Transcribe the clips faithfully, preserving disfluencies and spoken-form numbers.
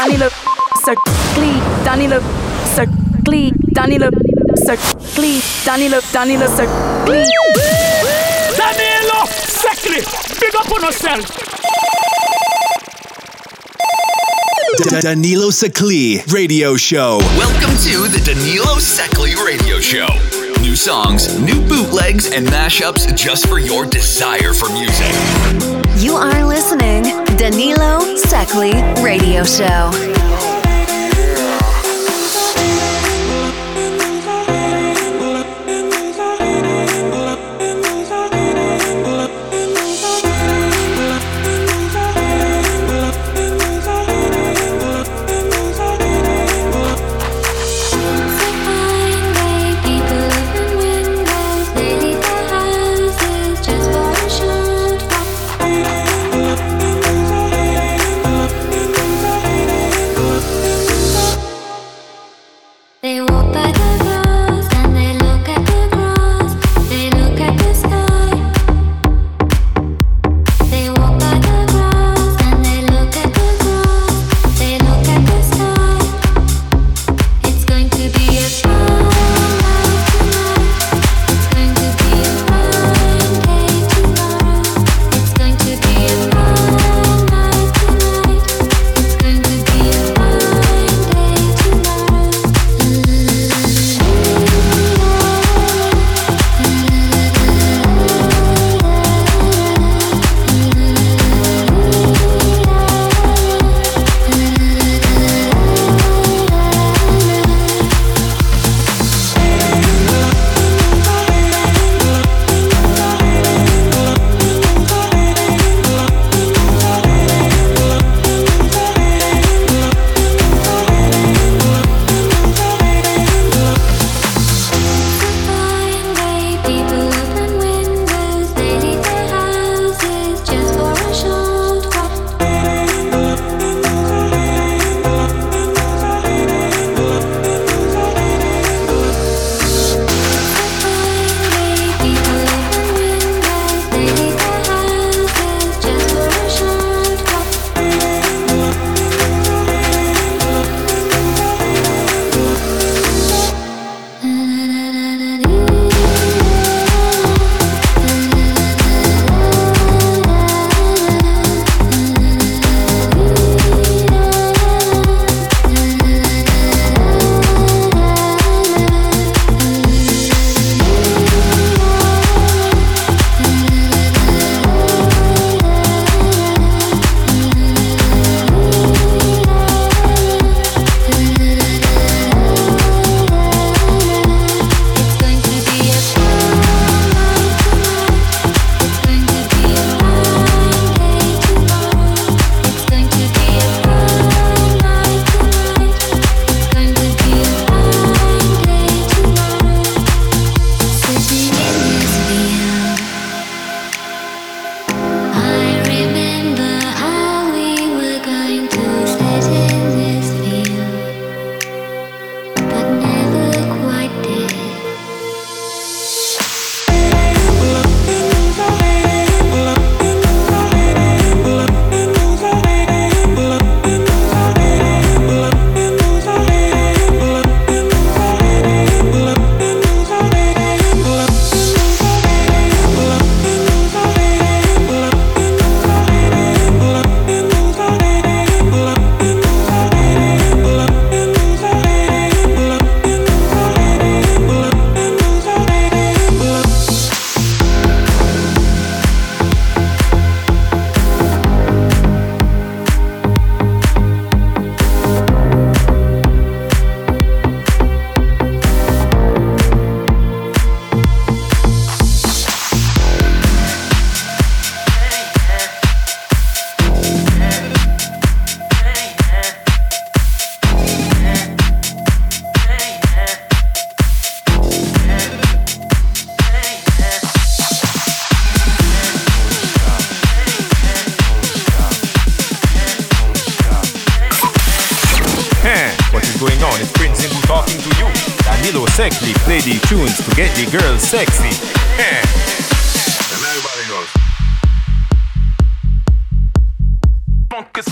Danilo Seclì, Danilo Seclì, Danilo Seclì, Danilo Danilo Seclì, Danilo Seclì. Big up on yourself. Danilo Seclì Radio Show. Welcome to the Danilo Seclì Radio Show. New songs, new bootlegs, and mashups just for your desire for music. You are listening Danilo Seclì Radio Show. Focus.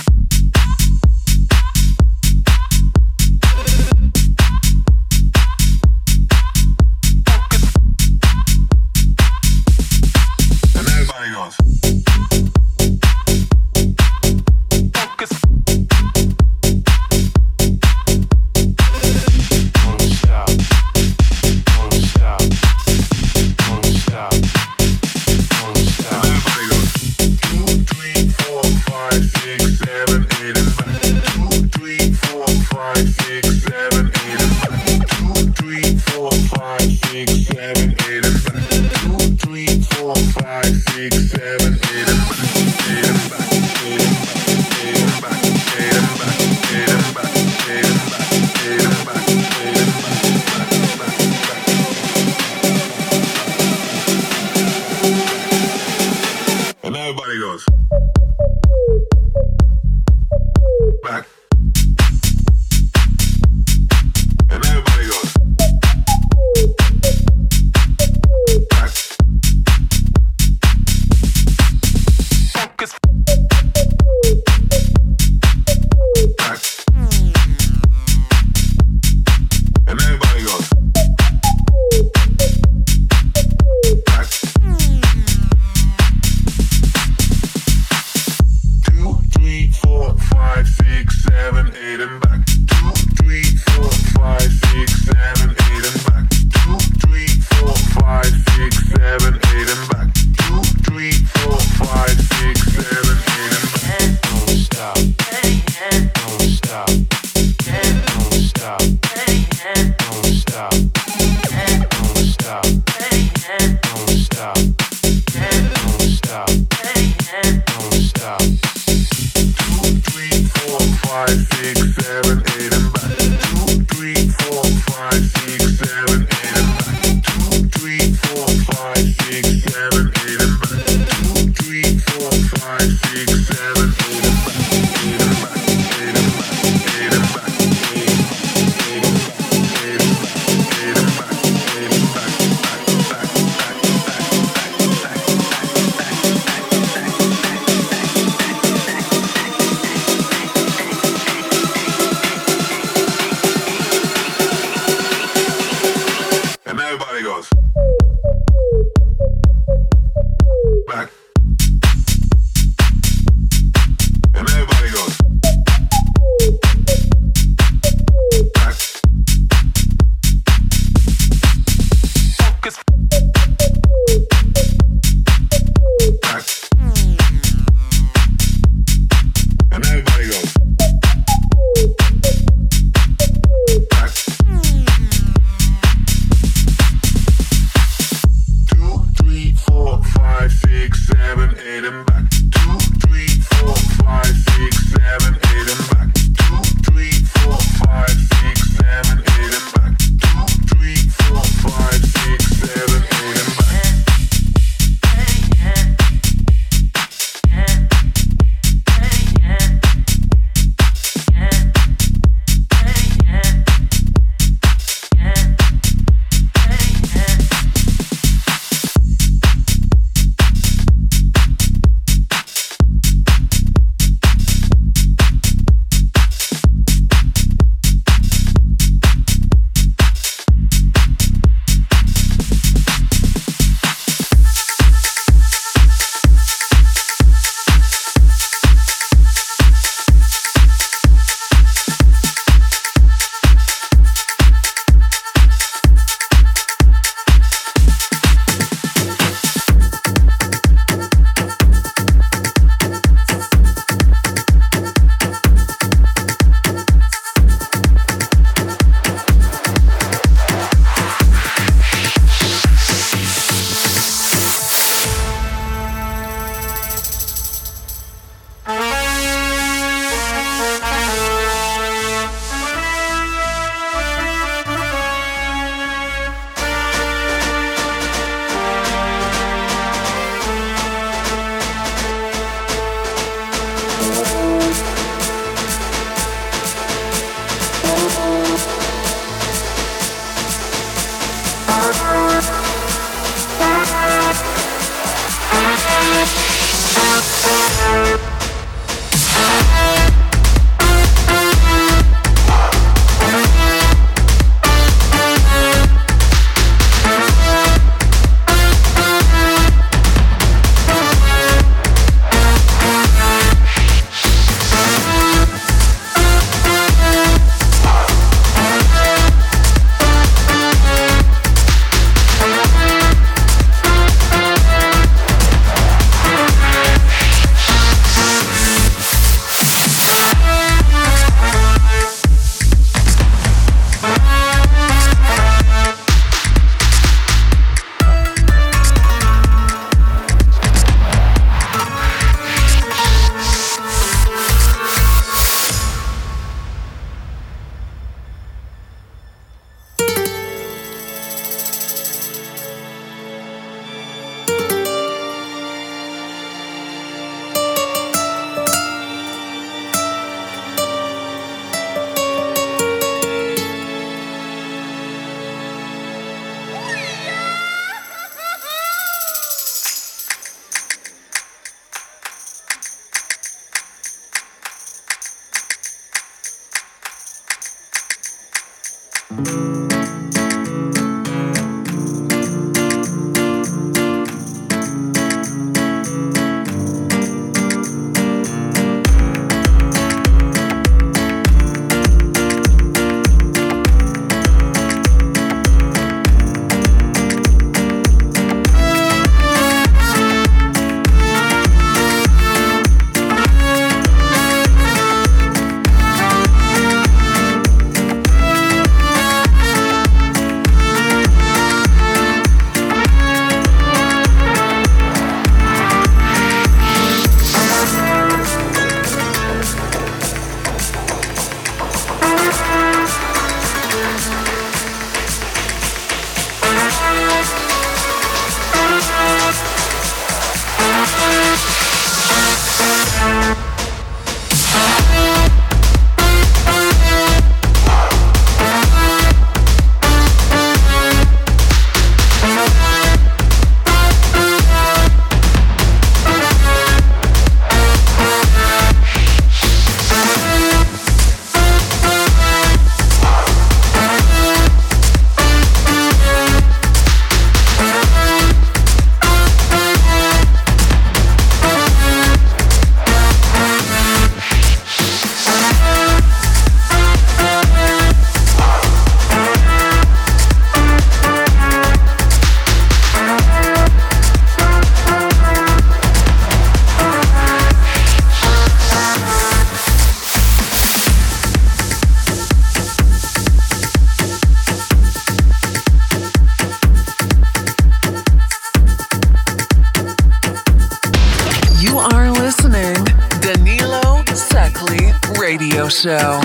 Show.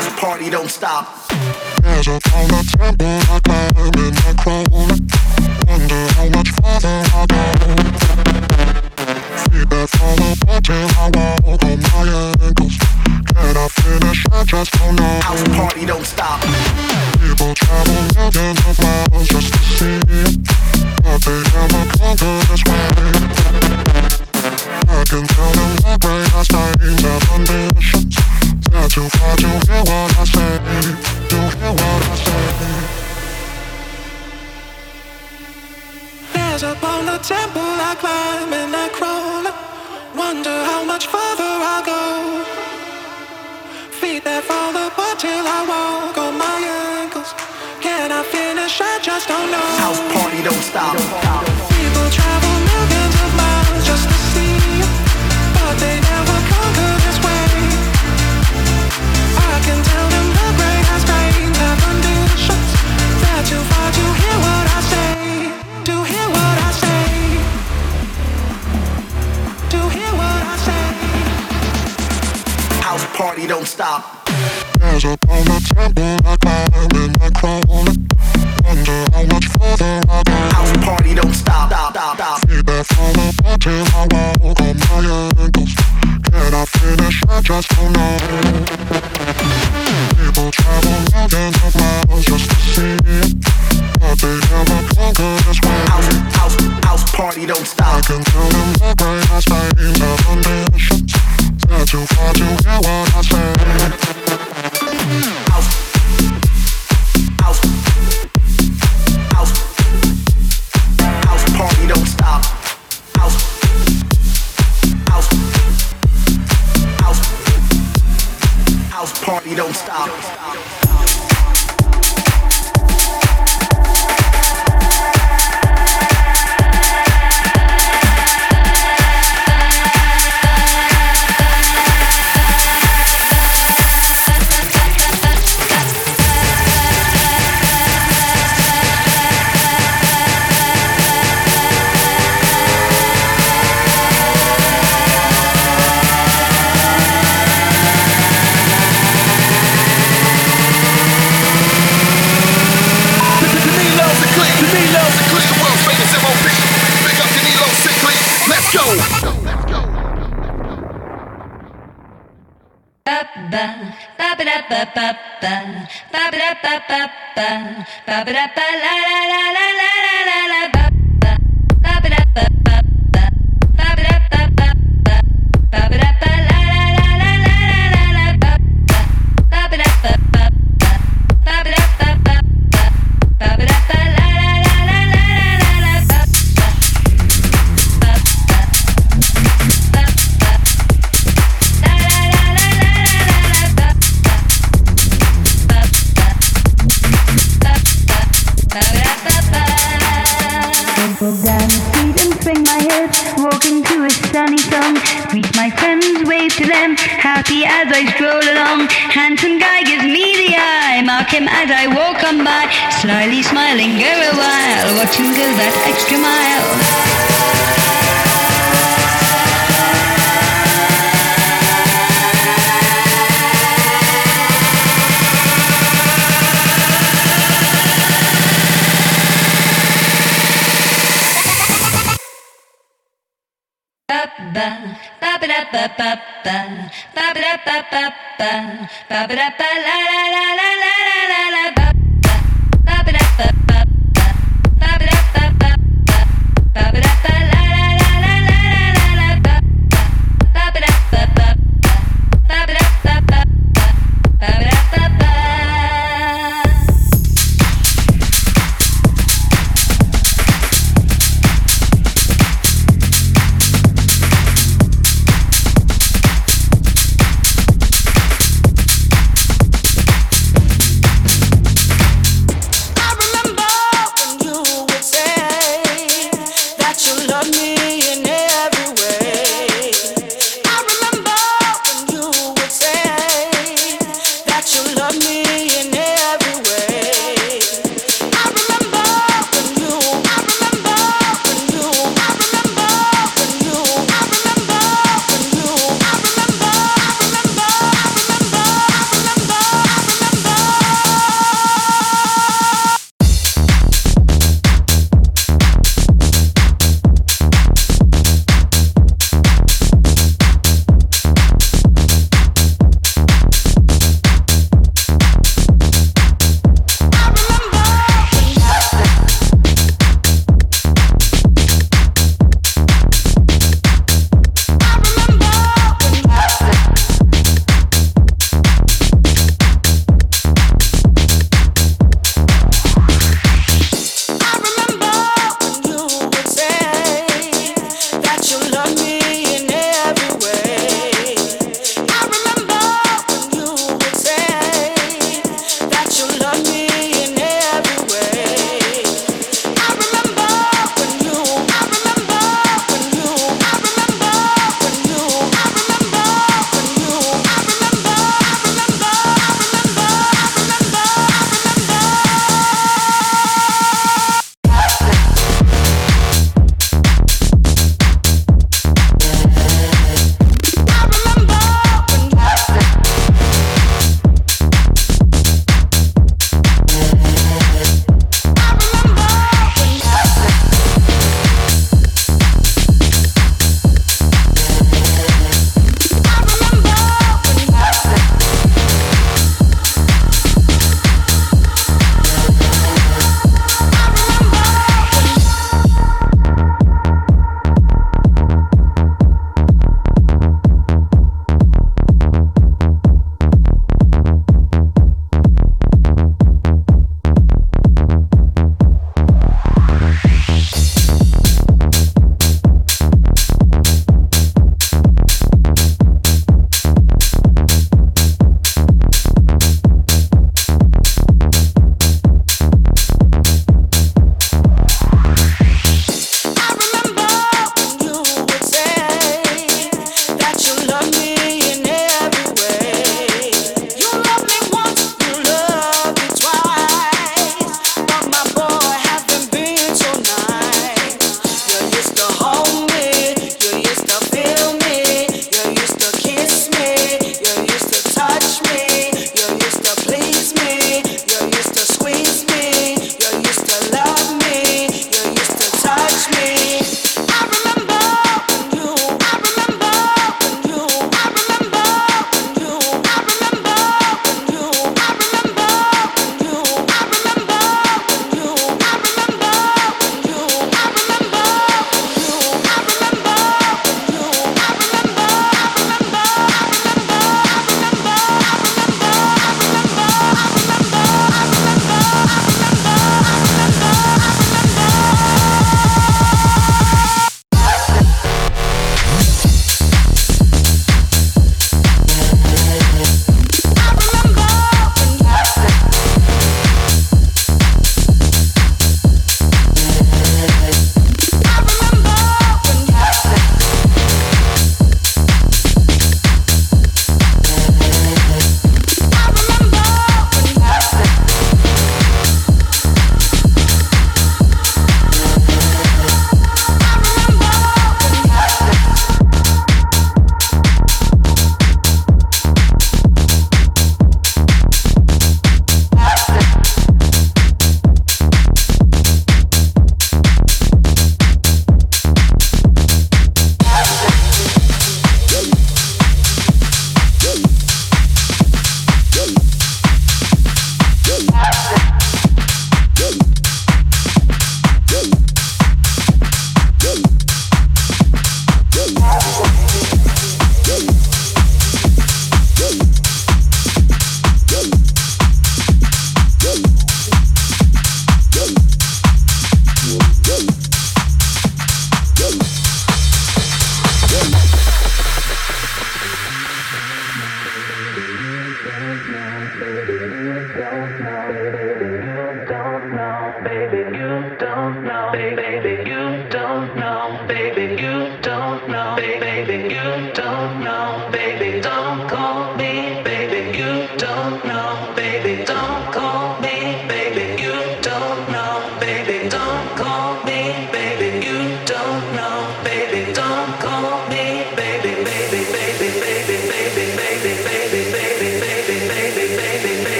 house party don't stop. Magic how much I'm being like my home in the crowd. Wonder how much further I go. See that follow until I walk on my ankles. Can I finish? I just don't know. House party don't stop. People travel millions of miles just to see it, but they never come to this way. I can tell them the greatest names and ambitions. They're too far to hear what I say, to hear what I say. There's upon the temple I climb and I crawl. Wonder how much further I'll go. Feet that fall apart till I walk on my ankles. Can I finish? I just don't know. House party don't stop. People travel millions of miles just to see, but they never conquer this way. I can tell them the great has brains have conditions. They're too far to hear what I say, to hear what I say, to hear what I say. House party don't stop. There's a pound of temple I climb in the crowd. Wonder how much further I go. House party don't stop, stop, stop, stop. See that fall apart till I walk on my ankles. Can I finish? I just don't know. People travel millions of miles just to see it, but they never conquer this way. House, house, house party don't stop. I can tell them the greatest names and ambitions. They're too far to hear what I say. House, house, house, house party don't stop. House, house, house, house party don't stop. I remember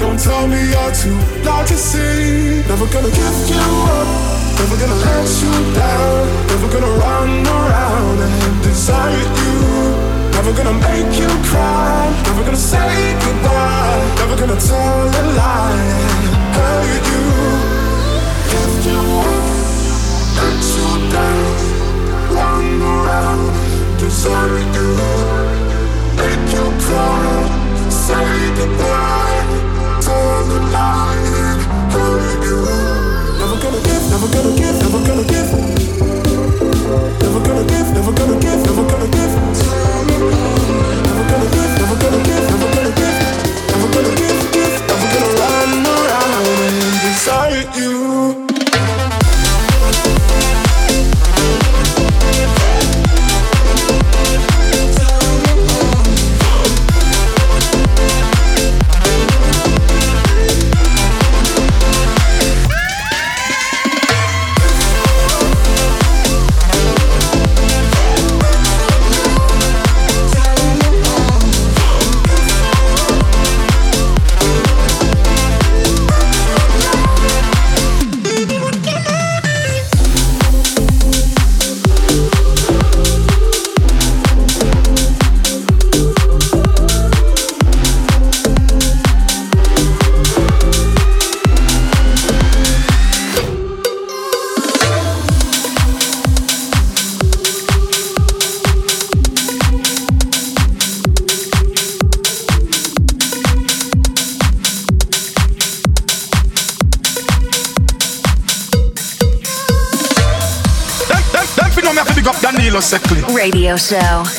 Don't tell me you're too loud to see. Never gonna give you up, never gonna let you down, never gonna run around and desire you, never gonna make you cry, never gonna say goodbye, never gonna tell a lie and hurt you. Give you up, let you down, run around, desire you, make you cry, say goodbye. Never gonna give, never gonna give, never gonna give. Never gonna give, never gonna give, never gonna give. Never gonna give, never gonna give, never gonna give. Never gonna give, give, never gonna run around and desire you. Danilo Seclì Radio Show.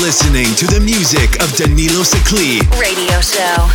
listening to the music of Danilo Seclì Radio Show.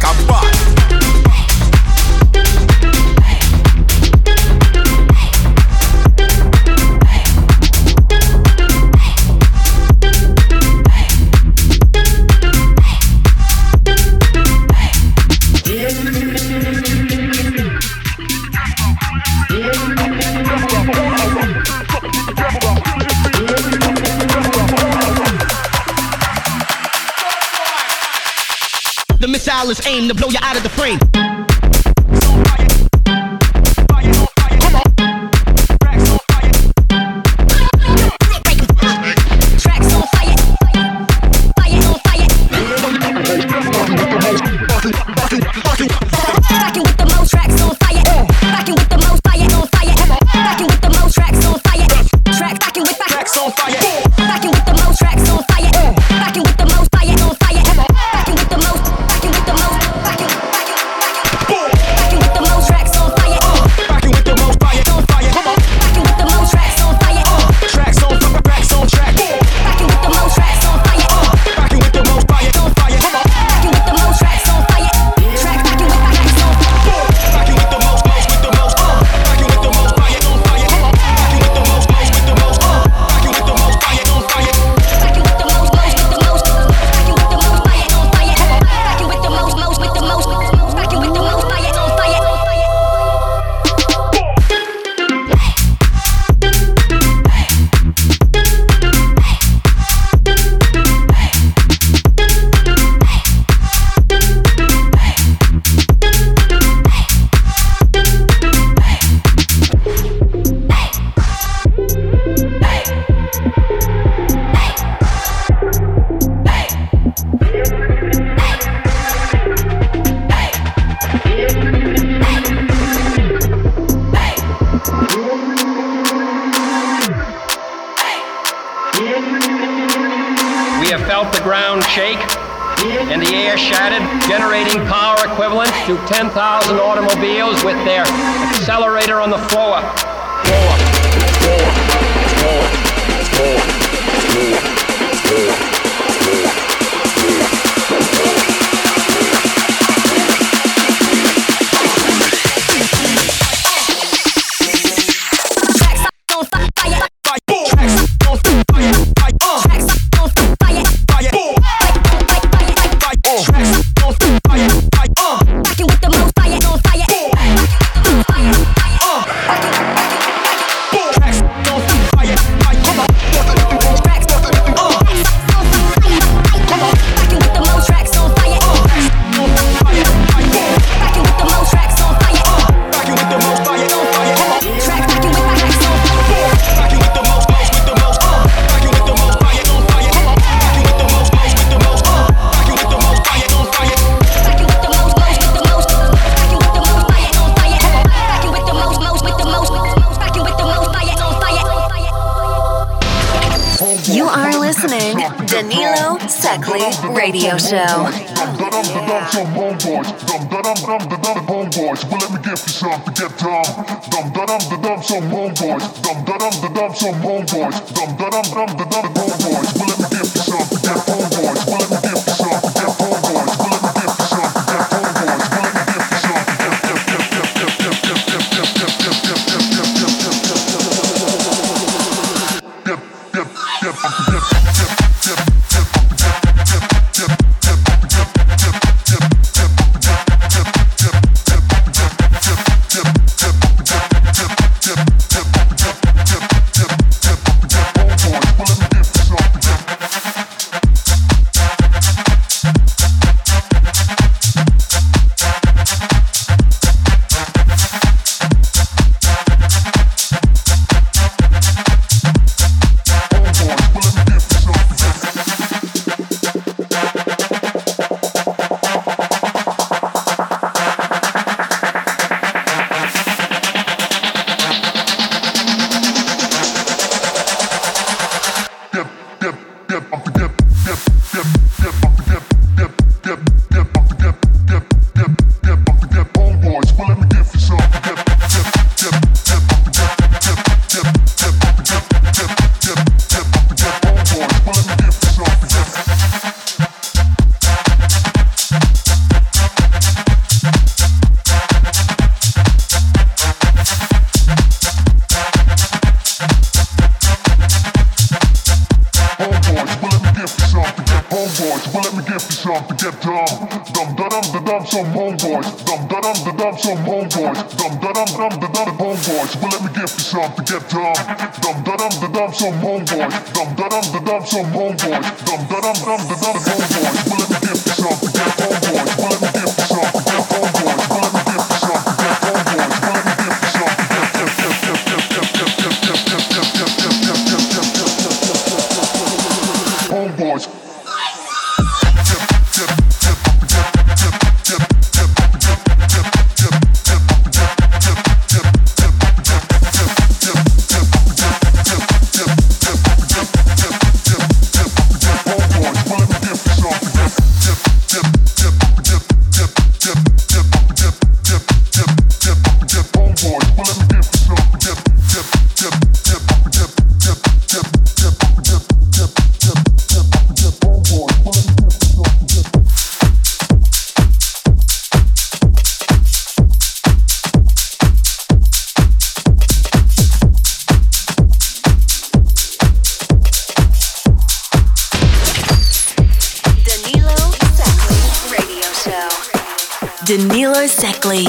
Come on. The missile is aimed to blow you out of the frame. Danilo Seclì Radio Show. Well, let me give you some to get down. Dum da dum da dum some homeboys. Dum da dum da dum some homeboys. Dum da dum dum da dum homeboys. Well, let me give you some to get homeboys. Well, let me give you some to get homeboys. Well, let me give you some to get homeboys. Well, let me give you some to get get get get get get get. Some homeboys, dum da dum dum da dum homeboys. Well, let me give you some to get homeboys. Danilo Seclì.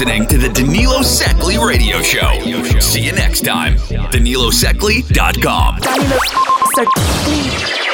listening to the Danilo Seclì Radio Show. See you next time. Danilo Seclì dot com. Danilo Seclì.